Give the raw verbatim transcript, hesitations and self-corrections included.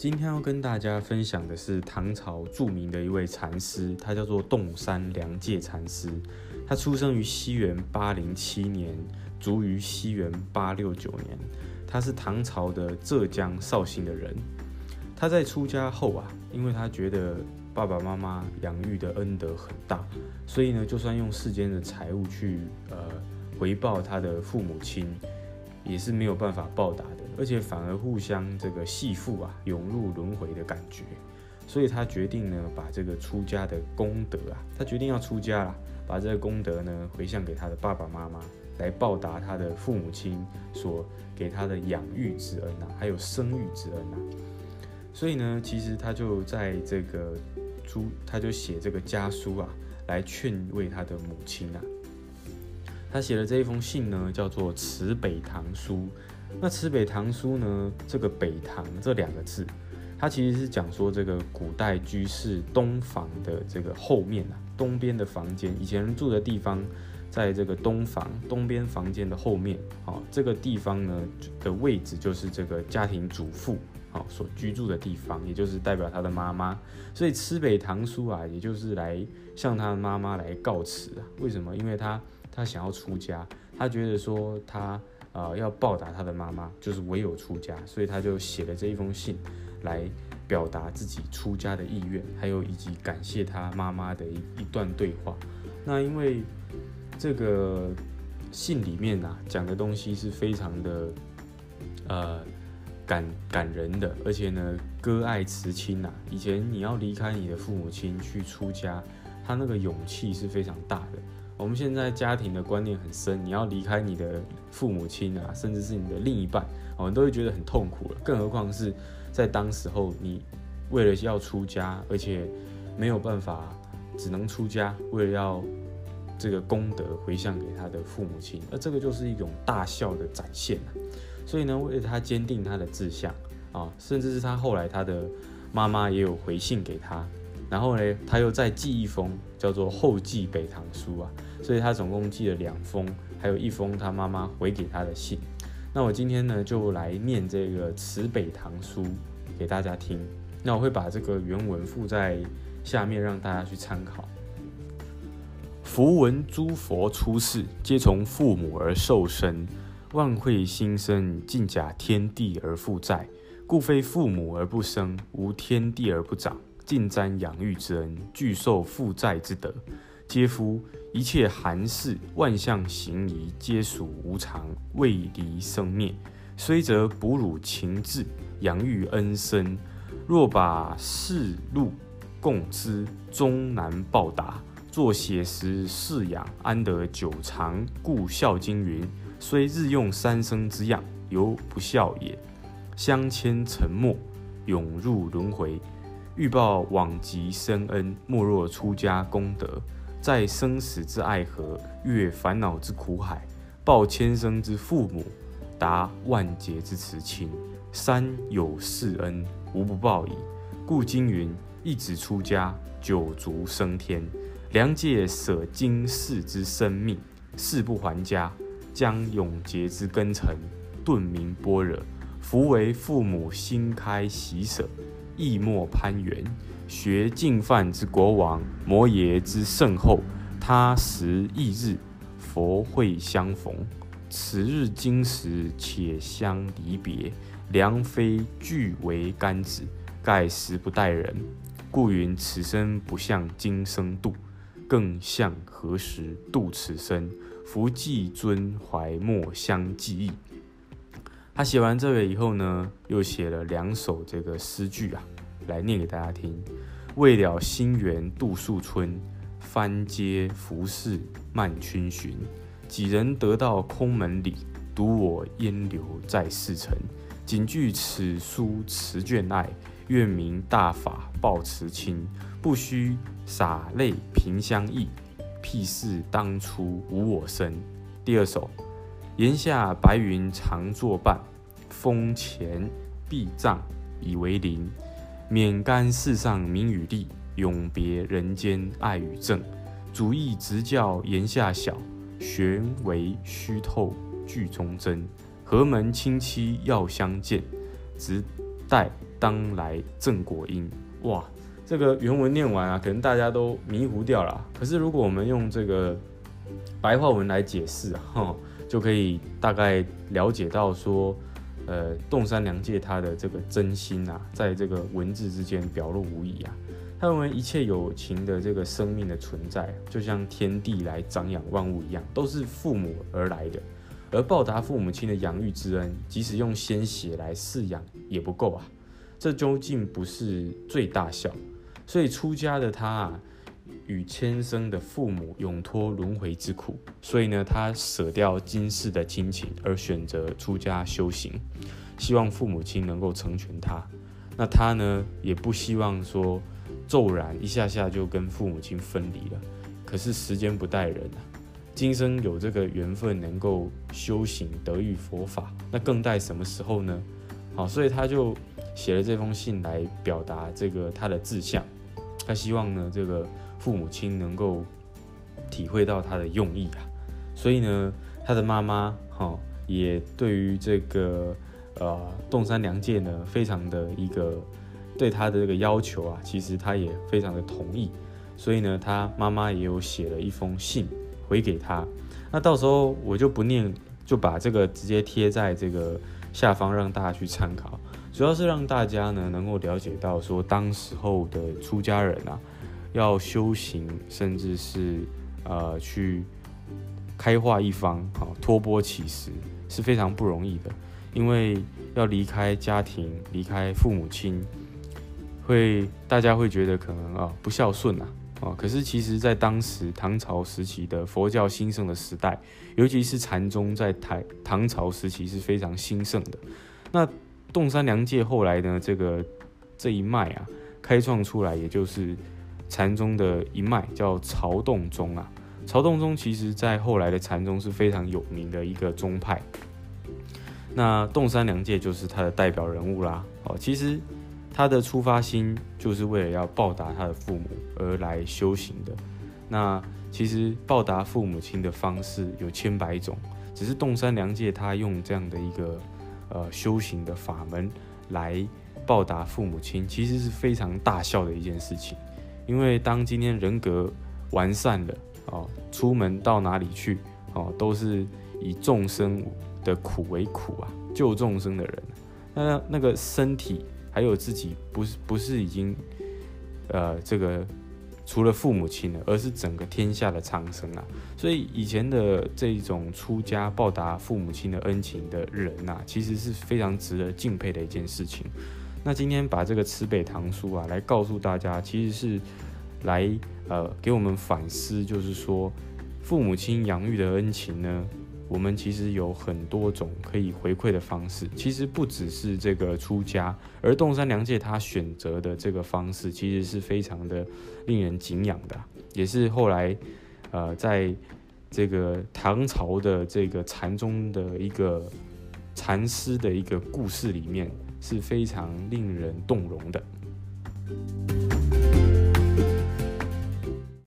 今天要跟大家分享的是唐朝著名的一位禅师，他叫做洞山良介禅师。他出生于西元八零七年，卒于西元八六九年。他是唐朝的浙江绍兴的人。他在出家后啊，因为他觉得爸爸妈妈养育的恩德很大，所以呢，就算用世间的财物去呃回报他的父母亲，也是没有办法报答的，而且反而互相这个系缚啊，涌入轮回的感觉。所以他决定呢，把这个出家的功德啊，他决定要出家啦，把这个功德呢回向给他的爸爸妈妈，来报答他的父母亲所给他的养育之恩啊，还有生育之恩啊。所以呢，其实他就在这个出，他就写这个家书啊，来劝慰他的母亲啊。他写的这一封信呢，叫做《池北堂书》。那《池北堂书》呢，这个“北堂”这两个字，它其实是讲说这个古代居士东房的这个后面啊，东边的房间，以前人住的地方，在这个东房东边房间的后面，哦，这个地方呢的位置就是这个家庭主妇啊、哦、所居住的地方，也就是代表他的妈妈。所以《池北堂书》啊，也就是来向他的妈妈来告辞啊。为什么？因为他。他想要出家，他觉得说他、呃、要报答他的妈妈，就是唯有出家，所以他就写了这一封信来表达自己出家的意愿，还有以及感谢他妈妈的 一, 一段对话。那因为这个信里面啊讲的东西是非常的呃感, 感人的，而且呢割爱辞亲啊，以前你要离开你的父母亲去出家，他那个勇气是非常大的。我们现在家庭的观念很深，你要离开你的父母亲啊，甚至是你的另一半，我们都会觉得很痛苦了。更何况是在当时候，你为了要出家，而且没有办法，只能出家，为了要这个功德回向给他的父母亲，而这个就是一种大孝的展现、啊、所以呢，为了他坚定他的志向啊，甚至是他后来他的妈妈也有回信给他。然后呢，他又再寄一封叫做《后寄北堂书》啊，所以他总共寄了两封，还有一封他妈妈回给他的信。那我今天呢，就来念这个《池北堂书》给大家听。那我会把这个原文附在下面，让大家去参考。福闻诸佛出世，皆从父母而受生，万慧心生，尽假天地而负载，故非父母而不生，无天地而不长。尽沾养育之恩，具受负债之德。嗟夫！一切寒事，万象行仪，皆属无常，未离生灭。虽则哺乳情志，养育恩深，若把世禄供之，终难报答。作写实饲养，安得久长？故《孝经》云：“虽日用三生之养，犹不孝也。”相牵沉没，永入轮回。欲报往极深恩，莫若出家功德。在生死之爱河，越烦恼之苦海，报千生之父母，达万劫之慈亲。三有四恩，无不报矣。故经云：一子出家，九族升天。良介舍今世之生命，誓不还家，将永劫之根尘，顿明般若。夫为父母心开喜舍，亦莫攀援。学净饭之国王，摩耶之圣后，他时一日，佛会相逢。此日今时，且相离别。良非俱为干子，盖时不待人。故云：此生不向今生度，更向何时度此生？夫既尊怀，莫相记忆。他写完这个以后呢，又写了两首这个诗句啊，来念给大家听。未了新园度数春，翻阶浮世漫逡巡。几人得到空门里，独我烟流在世尘。谨具此书持卷爱，愿明大法报慈亲。不须洒泪凭相忆，譬似当初无我身。第二首，檐下白云常作伴。风前碧障以为邻，免干世上名与利，永别人间爱与正。主意直教檐下小，玄微虚透剧中真。何门亲戚要相见，直待当来正果因。哇，这个原文念完啊，可能大家都迷糊掉了。可是如果我们用这个白话文来解释啊，就可以大概了解到说，呃，洞山良介他的这个真心啊，在这个文字之间表露无遗啊。他认为一切有情的这个生命的存在，就像天地来长养万物一样，都是父母而来的。而报答父母亲的养育之恩，即使用鲜血来饲养也不够啊！这究竟不是最大孝？所以出家的他啊，与千生的父母永脱轮回之苦，所以呢，他舍掉今世的亲情，而选择出家修行，希望父母亲能够成全他。那他呢，也不希望说骤然一下下就跟父母亲分离了，可是时间不待人啊，今生有这个缘分能够修行得遇佛法，那更待什么时候呢？好，所以他就写了这封信来表达这个他的志向，他希望呢这个父母亲能够体会到他的用意啊。所以呢，他的妈妈哈也对于这个呃洞山良介呢，非常的一个。对他的这个要求啊，其实他也非常的同意，所以呢，他妈妈也有写了一封信回给他。那到时候我就不念，就把这个直接贴在这个下方让大家去参考，主要是让大家呢能够了解到说，当时候的出家人啊，要修行，甚至是呃去开化一方，啊托钵乞食是非常不容易的，因为要离开家庭，离开父母亲。会大家会觉得可能啊不孝顺啊啊，可是其实，在当时唐朝时期的佛教兴盛的时代，尤其是禅宗在台唐朝时期是非常兴盛的。那洞山良介后来呢，这个这一脉啊，开创出来也就是禅宗的一脉叫曹洞宗啊。曹洞宗其实在后来的禅宗是非常有名的一个宗派。那洞山良介就是他的代表人物啦。哦、啊，其实。他的出发心就是为了要报答他的父母而来修行的。那其实报答父母亲的方式有千百种，只是洞山良介他用这样的一个呃修行的法门来报答父母亲，其实是非常大孝的一件事情。因为当今天人格完善了哦，出门到哪里去哦，都是以众生的苦为苦啊，救众生的人，那那个身体。还有自己不是不是已经，呃，这个除了父母亲了，而是整个天下的苍生啊。所以以前的这种出家报答父母亲的恩情的人啊，其实是非常值得敬佩的一件事情。那今天把这个池北堂书啊，来告诉大家，其实是来呃给我们反思，就是说父母亲养育的恩情呢。我们其实有很多种可以回馈的方式，其实不只是这个出家，而洞山良介他选择的这个方式其实是非常的令人敬仰的，也是后来呃在这个唐朝的这个禅宗的一个禅师的一个故事里面是非常令人动容的。